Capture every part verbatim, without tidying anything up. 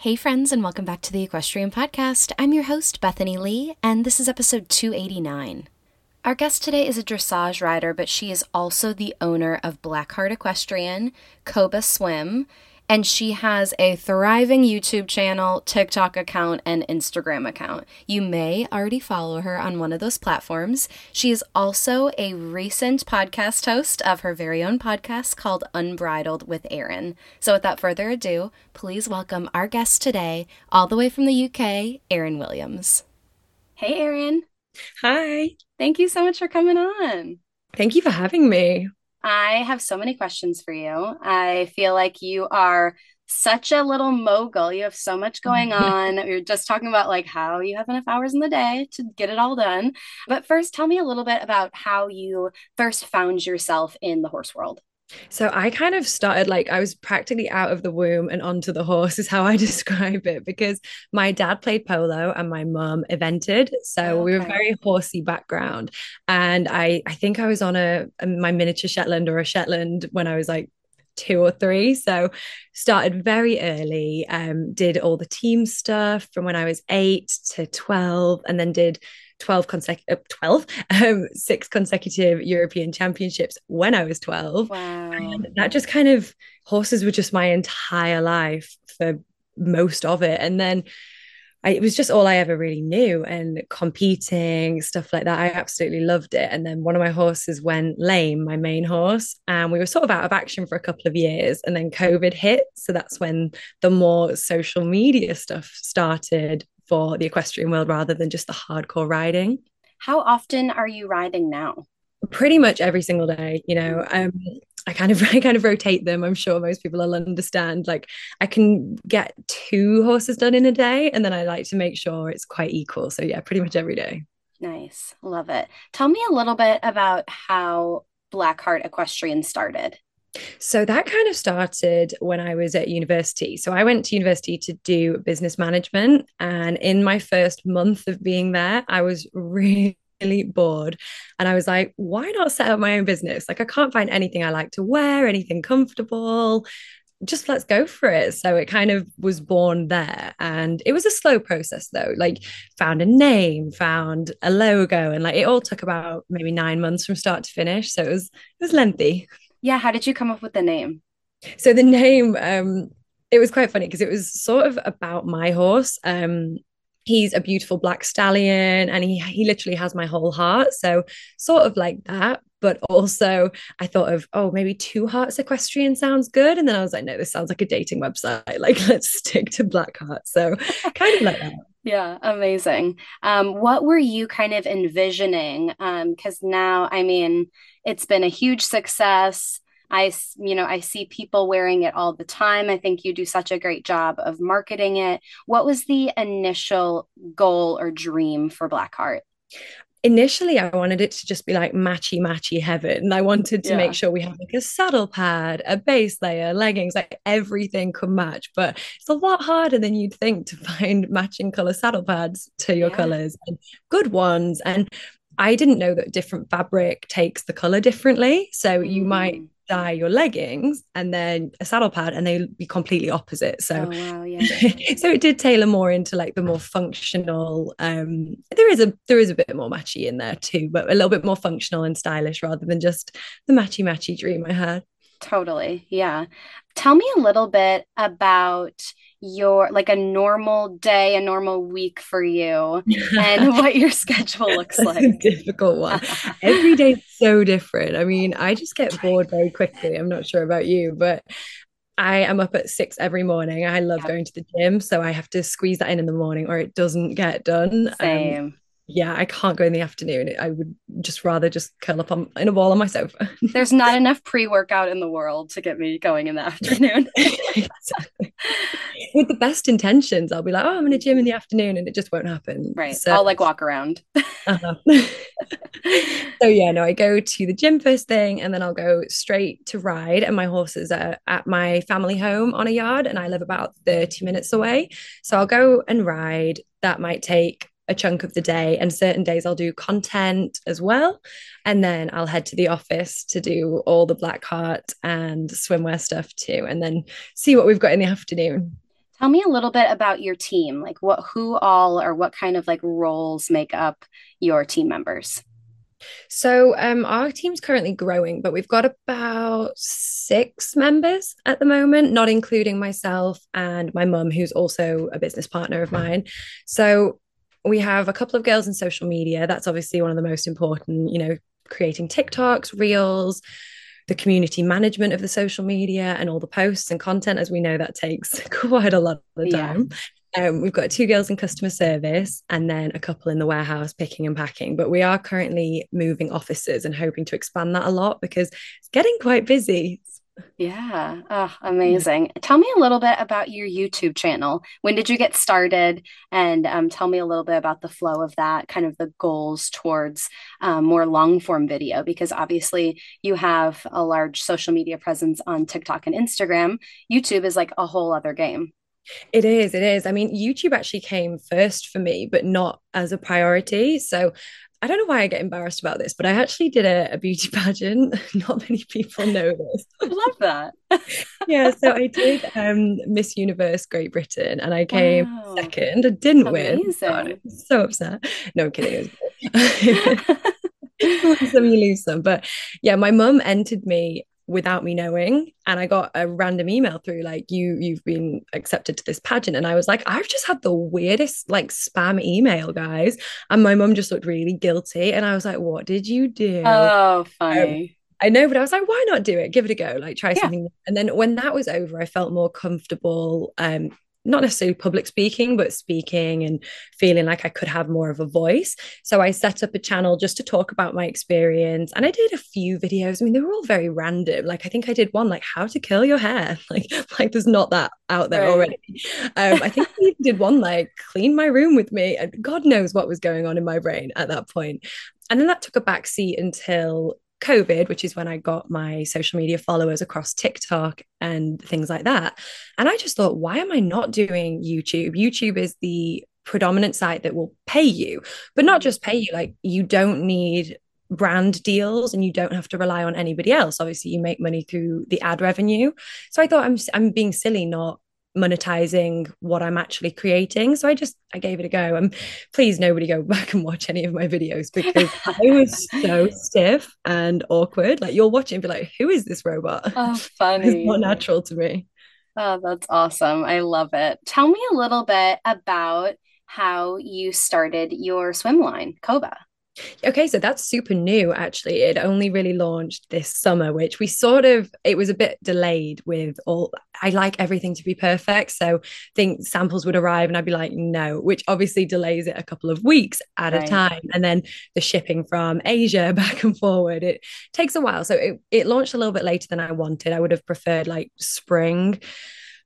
Hey friends, and welcome back to the Equestrian Podcast. I'm your host, Bethany Lee, and this is episode two eighty-nine. Our guest today is a dressage rider, but she is also the owner of Black Heart Equestrian, Koba Swim, and she has a thriving YouTube channel, TikTok account, and Instagram account. You may already follow her on one of those platforms. She is also a recent podcast host of her very own podcast called Unbridled with Erin. So without further ado, please welcome our guest today, all the way from the U K, Erin Williams. Hey, Erin. Hi. Thank you so much for coming on. Thank you for having me. I have so many questions for you. I feel like you are such a little mogul. You have so much going on. We were just talking about like how you have enough hours in the day to get it all done. But first, tell me a little bit about how you first found yourself in the horse world. So I kind of started like I was practically out of the womb and onto the horse is how I describe it, because my dad played polo and my mum evented. So okay. We were very horsey background. And I, I think I was on a, a my miniature Shetland or a Shetland when I was like two or three. So started very early, um, did all the team stuff from when I was eight to twelve, and then did twelve consecutive, twelve, um, six consecutive European championships when I was twelve. Wow. And that just kind of, horses were just my entire life for most of it. And then I, it was just all I ever really knew, and competing, stuff like that. I absolutely loved it. And then one of my horses went lame, my main horse, and we were sort of out of action for a couple of years, and then COVID hit. So that's when the more social media stuff started for the equestrian world rather than just the hardcore riding. How often are you riding now? Pretty much every single day, you know. Um, I kind of I kind of rotate them. I'm sure most people will understand. Like I can get two horses done in a day, and then I like to make sure it's quite equal. So yeah, pretty much every day. Nice. Love it. Tell me a little bit about how Black Heart Equestrian started. So that kind of started when I was at university. So I went to university to do business management. And in my first month of being there, I was really bored. And I was like, why not set up my own business? Like I can't find anything I like to wear, anything comfortable. Just let's go for it. So it kind of was born there. And it was a slow process though, like found a name, found a logo. And like it all took about maybe nine months from start to finish. So it was, it was lengthy. Yeah. How did you come up with the name? So the name, um, it was quite funny because it was sort of about my horse. Um, he's a beautiful black stallion and he, he literally has my whole heart. So sort of like that. But also I thought of, oh, maybe Two Hearts Equestrian sounds good. And then I was like, no, this sounds like a dating website. Like, let's stick to Black Heart. So kind of like that. Yeah. Amazing. Um, what were you kind of envisioning? Um, cause now, I mean, it's been a huge success. I, you know, I see people wearing it all the time. I think you do such a great job of marketing it. What was the initial goal or dream for Black Heart? Initially, I wanted it to just be like matchy, matchy heaven. I wanted to yeah. make sure we had like a saddle pad, a base layer, leggings, like everything could match. But it's a lot harder than you'd think to find matching color saddle pads to your yeah. colors and good ones. And I didn't know that different fabric takes the color differently. So mm. you might dye your leggings and then a saddle pad and they'll be completely opposite. So oh, wow, yeah. so it did tailor more into like the more functional, um there is a there is a bit more matchy in there too, but a little bit more functional and stylish rather than just the matchy matchy dream I had. Totally. Yeah. Tell me a little bit about your like a normal day, a normal week for you and what your schedule looks like. That's a difficult one. Every day is so different. I mean, I just get bored very quickly. I'm not sure about you, but I am up at six every morning. I love yep. going to the gym, so I have to squeeze that in in the morning or it doesn't get done. Same. Um, yeah, I can't go in the afternoon. I would just rather just curl up on, in a ball on my sofa. There's not enough pre-workout in the world to get me going in the afternoon. Exactly. With the best intentions, I'll be like, oh, I'm in a gym in the afternoon, and it just won't happen. Right. So, I'll like walk around. uh-huh. So yeah, no, I go to the gym first thing, and then I'll go straight to ride. And my horses are at my family home on a yard, and I live about thirty minutes away. So I'll go and ride. That might take a chunk of the day, and certain days I'll do content as well, and then I'll head to the office to do all the Black Heart and swimwear stuff too, and then see what we've got in the afternoon. Tell me a little bit about your team, like what who all or what kind of like roles make up your team members. So um, our team's currently growing, but we've got about six members at the moment, not including myself and my mum, who's also a business partner of mine. So we have a couple of girls in social media. That's obviously one of the most important, you know, creating TikToks, reels, the community management of the social media and all the posts and content. As we know, that takes quite a lot of the time. Yeah. Um, we've got two girls in customer service and then a couple in the warehouse picking and packing. But we are currently moving offices and hoping to expand that a lot because it's getting quite busy. Yeah. Oh, amazing. Yeah. Tell me a little bit about your YouTube channel. When did you get started? And um, tell me a little bit about the flow of that, kind of the goals towards um, more long form video, because obviously you have a large social media presence on TikTok and Instagram. YouTube is like a whole other game. It is. It is. I mean, YouTube actually came first for me, but not as a priority. So I don't know why I get embarrassed about this, but I actually did a, a beauty pageant. Not many people know this. I love that. Yeah, so I did um, Miss Universe Great Britain, and I came wow. second. I didn't That's win. Amazing. God, I was so upset. No, I'm kidding. Some you lose some. But yeah, my mum entered me without me knowing, and I got a random email through like, you you've been accepted to this pageant, and I was like, I've just had the weirdest like spam email, guys. And my mum just looked really guilty, and I was like, what did you do? Oh, funny. um, I know, but I was like, why not do it, give it a go, like try yeah. something. And then when that was over, I felt more comfortable, um not necessarily public speaking, but speaking and feeling like I could have more of a voice. So I set up a channel just to talk about my experience. And I did a few videos. I mean, they were all very random. Like, I think I did one, like how to curl your hair. Like, like there's not that out there right. already. Um, I think I did one, like clean my room with me. And God knows what was going on in my brain at that point. And then that took a backseat until COVID, which is when I got my social media followers across TikTok and things like that. And I just thought, why am I not doing YouTube? YouTube is the predominant site that will pay you, but not just pay you. Like, you don't need brand deals and you don't have to rely on anybody else. Obviously, you make money through the ad revenue. So I thought, I'm I'm being silly not monetizing what I'm actually creating. So I just I gave it a go, and please nobody go back and watch any of my videos because I was so stiff and awkward. Like, you'll watch it and be like, who is this robot? Oh, funny. It's not natural to me. Oh, that's awesome. I love it. Tell me a little bit about how you started your swim line, Koba. Okay, so that's super new, actually. It only really launched this summer, which we sort of, it was a bit delayed with all, I like everything to be perfect. So I think samples would arrive and I'd be like, no, which obviously delays it a couple of weeks at right. a time. And then the shipping from Asia back and forward, it takes a while. So it, it launched a little bit later than I wanted. I would have preferred like spring.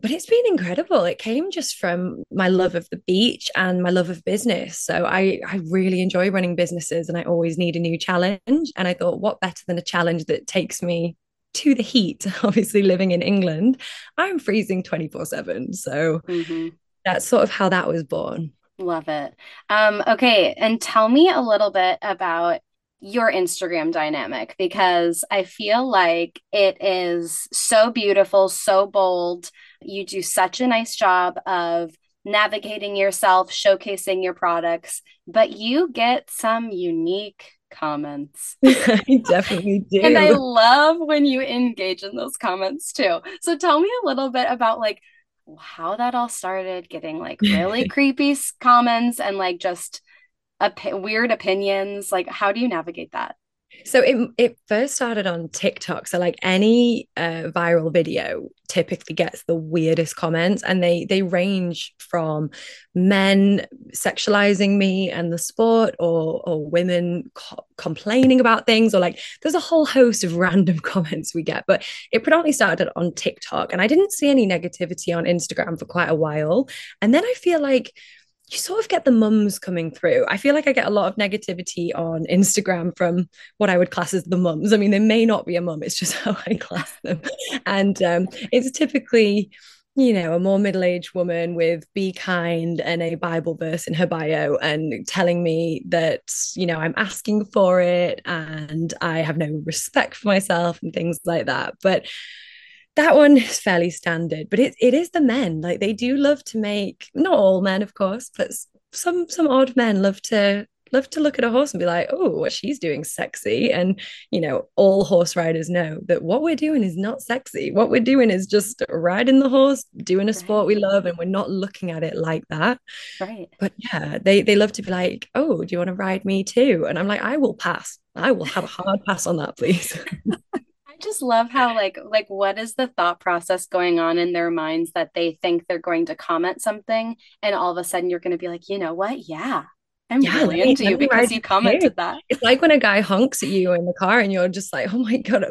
But it's been incredible. It came just from my love of the beach and my love of business. So I, I really enjoy running businesses, and I always need a new challenge. And I thought, what better than a challenge that takes me to the heat? Obviously, living in England, I'm freezing twenty-four seven. So mm-hmm. that's sort of how that was born. Love it. Um, okay. And tell me a little bit about your Instagram dynamic, because I feel like it is so beautiful, so bold. You do such a nice job of navigating yourself, showcasing your products, but you get some unique comments. I definitely do. And I love when you engage in those comments too. So tell me a little bit about like how that all started, getting like really creepy comments and like just Op- weird opinions. Like, how do you navigate that? So it it first started on TikTok. So like any uh, viral video typically gets the weirdest comments, and they they range from men sexualizing me and the sport, or or women co- complaining about things, or like there's a whole host of random comments we get. But it predominantly started on TikTok, and I didn't see any negativity on Instagram for quite a while. And then I feel like you sort of get the mums coming through. I feel like I get a lot of negativity on Instagram from what I would class as the mums. I mean, they may not be a mum, it's just how I class them. And um, it's typically, you know, a more middle-aged woman with "be kind" and a Bible verse in her bio, and telling me that, you know, I'm asking for it and I have no respect for myself and things like that. But that one is fairly standard, but it it is the men. Like, they do love to make, not all men, of course, but some some odd men love to love to look at a horse and be like, oh, what she's doing, sexy. And, you know, all horse riders know that what we're doing is not sexy. What we're doing is just riding the horse, doing a sport we love, and we're not looking at it like that. Right. But yeah, they, they love to be like, oh, do you want to ride me too? And I'm like, I will pass. I will have a hard pass on that, please. Just love how like like what is the thought process going on in their minds that they think they're going to comment something, and all of a sudden you're going to be like, you know what, yeah, I'm yeah, really into you because you commented it. That it's like when a guy honks at you in the car and you're just like, oh my god,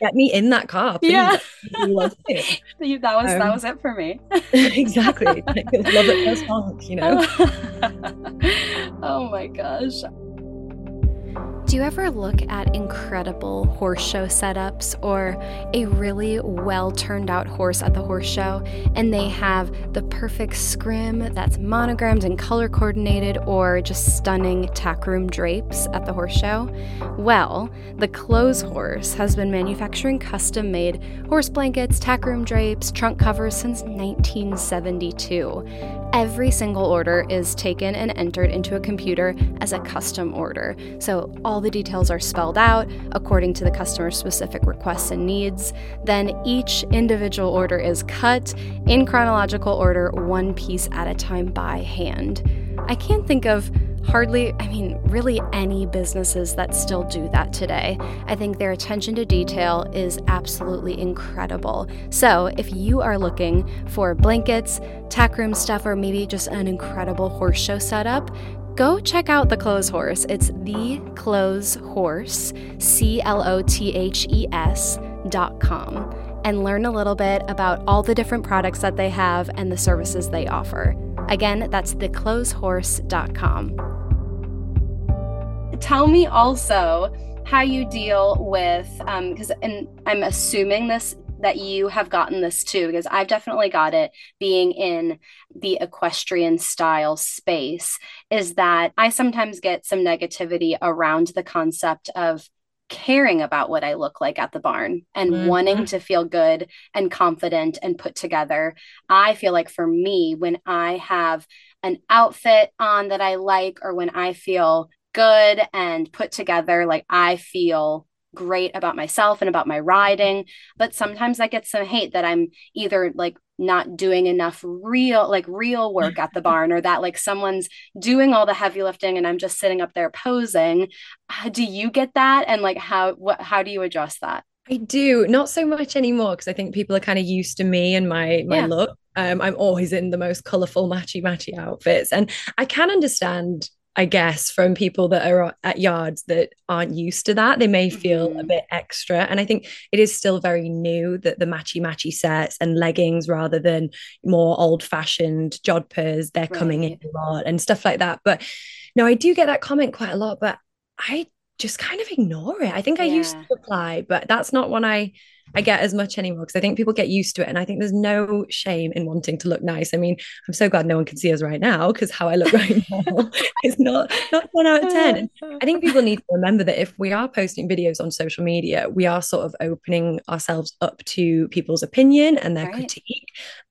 get me in that car, please. Yeah. I love it. that was um, that was it for me. Exactly. I love it first honk, you know. Oh my gosh. Do you ever look at incredible horse show setups, or a really well turned out horse at the horse show, and they have the perfect scrim that's monogrammed and color coordinated, or just stunning tackroom drapes at the horse show? Well, The Clothes Horse has been manufacturing custom made horse blankets, tackroom drapes, trunk covers since nineteen seventy-two. Every single order is taken and entered into a computer as a custom order. So all All the details are spelled out according to the customer's specific requests and needs. Then each individual order is cut in chronological order, one piece at a time by hand. I can't think of hardly, I mean, really any businesses that still do that today. I think their attention to detail is absolutely incredible. So if you are looking for blankets, tackroom stuff, or maybe just an incredible horse show setup, go check out The Clothes Horse. It's The Clothes Horse, C L O T H E S dot com, and learn a little bit about all the different products that they have and the services they offer. Again, that's the clothes horse dot com. Tell me also how you deal with, because um, and I'm assuming this, that you have gotten this too, because I've definitely got it being in the equestrian style space, is that I sometimes get some negativity around the concept of caring about what I look like at the barn and mm-hmm. wanting to feel good and confident and put together. I feel like for me, when I have an outfit on that I like, or when I feel good and put together, like I feel great about myself and about my riding. But sometimes I get some hate that I'm either like not doing enough real, like real work at the barn, or that like someone's doing all the heavy lifting and I'm just sitting up there posing. Uh, do you get that? And like, how, what, how do you address that? I do. Not so much anymore, because I think people are kind of used to me and my, my yeah. look. Um, I'm always in the most colorful matchy matchy outfits. And I can understand, I guess, from people that are at yards that aren't used to that, they may feel mm-hmm. a bit extra. And I think it is still very new, that the matchy matchy sets and leggings rather than more old fashioned jodhpurs, they're right. coming in a lot and stuff like that. But no, I do get that comment quite a lot, but I just kind of ignore it. I think I yeah. used to reply, but that's not one I I get as much anymore, because I think people get used to it. And I think there's no shame in wanting to look nice. I mean, I'm so glad no one can see us right now, because how I look right now is not, not one out of ten. And I think people need to remember that if we are posting videos on social media, we are sort of opening ourselves up to people's opinion and their right. critique.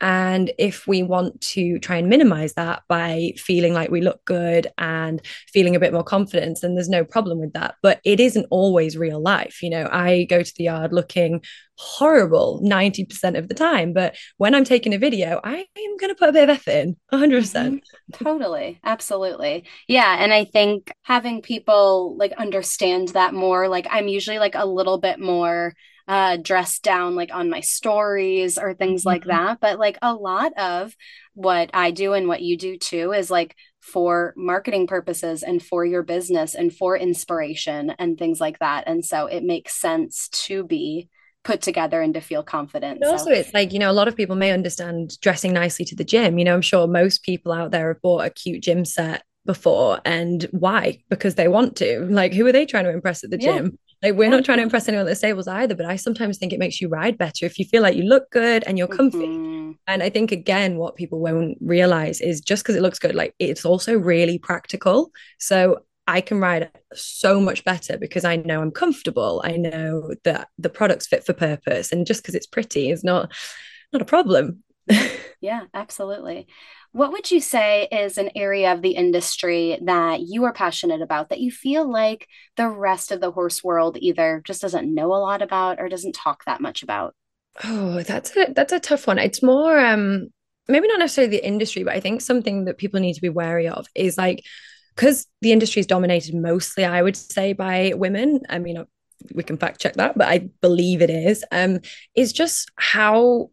And if we want to try and minimize that by feeling like we look good and feeling a bit more confident, then there's no problem with that. But it isn't always real life. You know, I go to the yard looking horrible ninety percent of the time. But when I'm taking a video, I am going to put a bit of effort in, one hundred percent. Totally. Absolutely. Yeah. And I think having people like understand that more, like I'm usually like a little bit more Uh, dressed down like on my stories or things mm-hmm. like that. But like a lot of what I do and what you do too is like for marketing purposes and for your business and for inspiration and things like that. And so it makes sense to be put together and to feel confident. But also so. It's like, you know, a lot of people may understand dressing nicely to the gym. You know, I'm sure most people out there have bought a cute gym set before. And why? Because they want to. Like, who are they trying to impress at the yeah. gym? Like, we're not trying to impress anyone at the stables either, but I sometimes think it makes you ride better if you feel like you look good and you're comfy. Mm-hmm. And I think, again, what people won't realize is just because it looks good, like it's also really practical. So I can ride so much better because I know I'm comfortable. I know that the product's fit for purpose. And just because it's pretty is not, not a problem. Yeah, absolutely. What would you say is an area of the industry that you are passionate about that you feel like the rest of the horse world either just doesn't know a lot about or doesn't talk that much about? Oh, that's a, that's a tough one. It's more, um, maybe not necessarily the industry, but I think something that people need to be wary of is like, because the industry is dominated mostly, I would say, by women. I mean, we can fact check that, but I believe it is, um, is just how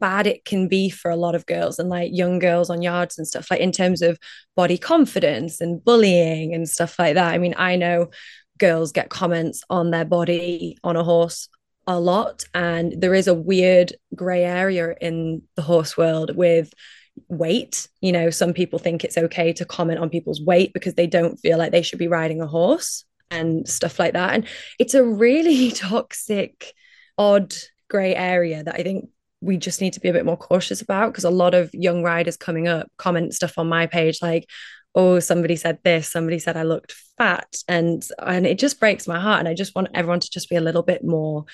bad it can be for a lot of girls and like young girls on yards and stuff, like in terms of body confidence and bullying and stuff like that. I mean, I know girls get comments on their body on a horse a lot, and there is a weird gray area in the horse world with weight. You know, some people think it's okay to comment on people's weight because they don't feel like they should be riding a horse and stuff like that. And it's a really toxic, odd gray area that I think we just need to be a bit more cautious about, because a lot of young riders coming up comment stuff on my page like, oh, somebody said this, somebody said I looked fat, and and it just breaks my heart. And I just want everyone to just be a little bit more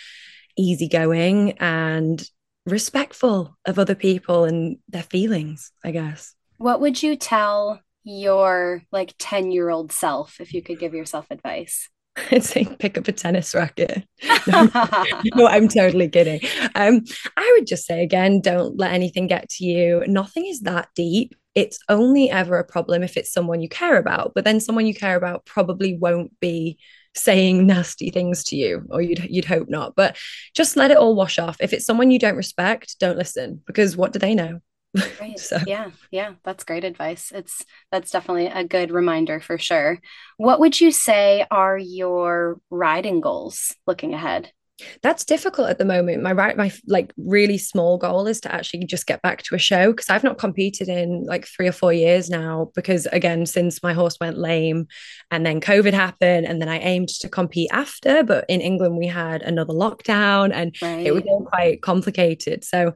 easygoing and respectful of other people and their feelings, I guess. What would you tell your like ten-year-old self if you could give yourself advice? I'd say pick up a tennis racket. No, no, I'm totally kidding. Um, I would just say, again, don't let anything get to you. Nothing is that deep. It's only ever a problem if it's someone you care about. But then someone you care about probably won't be saying nasty things to you, or you'd you'd hope not. But just let it all wash off. If it's someone you don't respect, don't listen, because what do they know? Right. So. Yeah. Yeah. That's great advice. It's, that's definitely a good reminder for sure. What would you say are your riding goals looking ahead? That's difficult at the moment. My right, my like really small goal is to actually just get back to a show, because I've not competed in like three or four years now, because again, since my horse went lame and then COVID happened, and then I aimed to compete after, but in England we had another lockdown and right. It was all quite complicated. So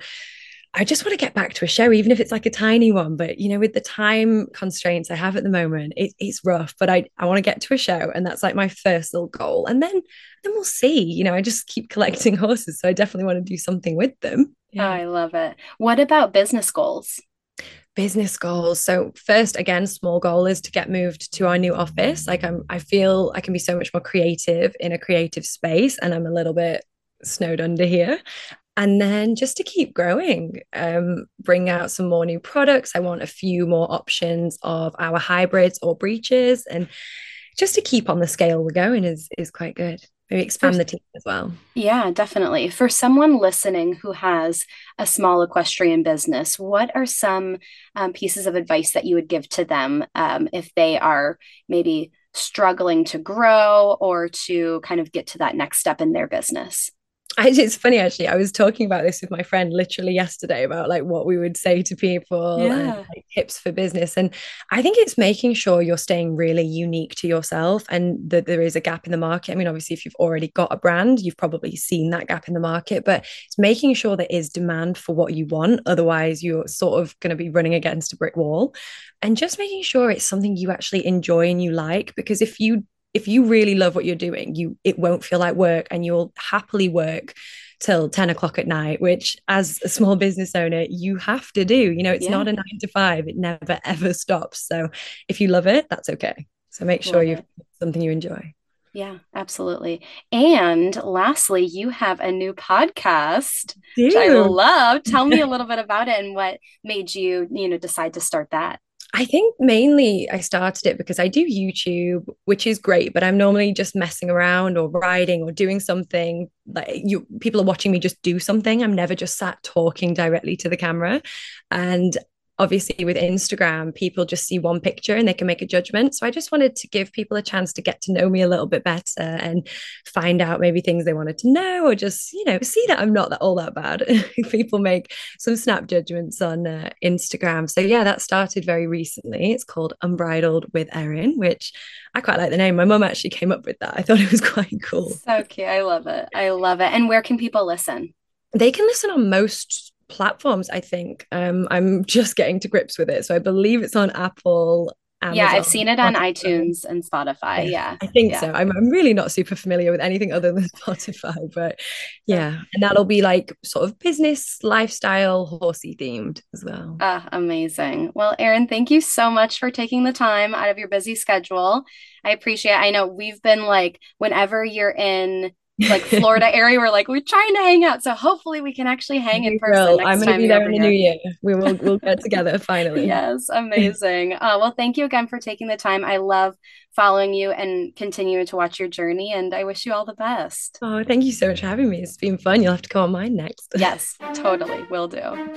I just want to get back to a show, even if it's like a tiny one. But, you know, with the time constraints I have at the moment, it, it's rough, but I, I want to get to a show. And that's like my first little goal. And then then we'll see, you know, I just keep collecting horses. So I definitely want to do something with them. Yeah. Oh, I love it. What about business goals? Business goals. So first, again, small goal is to get moved to our new office. Like I'm, I feel I can be so much more creative in a creative space, and I'm a little bit snowed under here. And then just to keep growing, um, bring out some more new products. I want a few more options of our hybrids or breeches, and just to keep on the scale we're going is is quite good. Maybe expand the team as well. Yeah, definitely. For someone listening who has a small equestrian business, what are some um, pieces of advice that you would give to them um, if they are maybe struggling to grow or to kind of get to that next step in their business? I, it's funny, actually, I was talking about this with my friend literally yesterday about like what we would say to people yeah. and like, tips for business. And I think it's making sure you're staying really unique to yourself, and that there is a gap in the market. I mean, obviously, if you've already got a brand, you've probably seen that gap in the market, but it's making sure there is demand for what you want. Otherwise, you're sort of going to be running against a brick wall, and just making sure it's something you actually enjoy and you like, because if you If you really love what you're doing, you it won't feel like work, and you'll happily work till ten o'clock at night, which as a small business owner, you have to do. You know, it's yeah. not a nine to five. It never, ever stops. So if you love it, that's okay. So make sure you have something you enjoy. Yeah, absolutely. And lastly, you have a new podcast, Dude. which I love. Tell me a little bit about it and what made you, you know, decide to start that. I think mainly I started it because I do YouTube, which is great, but I'm normally just messing around or riding or doing something. Like you, people are watching me just do something. I'm never just sat talking directly to the camera. And obviously with Instagram, people just see one picture and they can make a judgment. So I just wanted to give people a chance to get to know me a little bit better and find out maybe things they wanted to know, or just, you know, see that I'm not that all that bad. People make some snap judgments on uh, Instagram. So yeah, that started very recently. It's called Unbridled with Erin, which I quite like the name. My mum actually came up with that. I thought it was quite cool. So cute. I love it. I love it. And where can people listen? They can listen on most platforms, I think. um I'm just getting to grips with it, so I believe it's on Apple, Amazon, yeah I've seen it on Spotify. iTunes and Spotify. yeah I think yeah. so I'm, I'm really not super familiar with anything other than Spotify, but yeah and that'll be like sort of business, lifestyle, horsey themed as well. Ah, amazing. Well, Erin, thank you so much for taking the time out of your busy schedule. I appreciate it. I know we've been like, whenever you're in like Florida area, we're like, we're trying to hang out, so hopefully we can actually hang we in person will. Next I'm gonna time be there in the here. New year. We will we'll get together finally. Yes, amazing. Uh, well, thank you again for taking the time. I love following you and continuing to watch your journey, and I wish you all the best. Oh, thank you so much for having me. It's been fun. You'll have to come on mine next. Yes, totally, will do.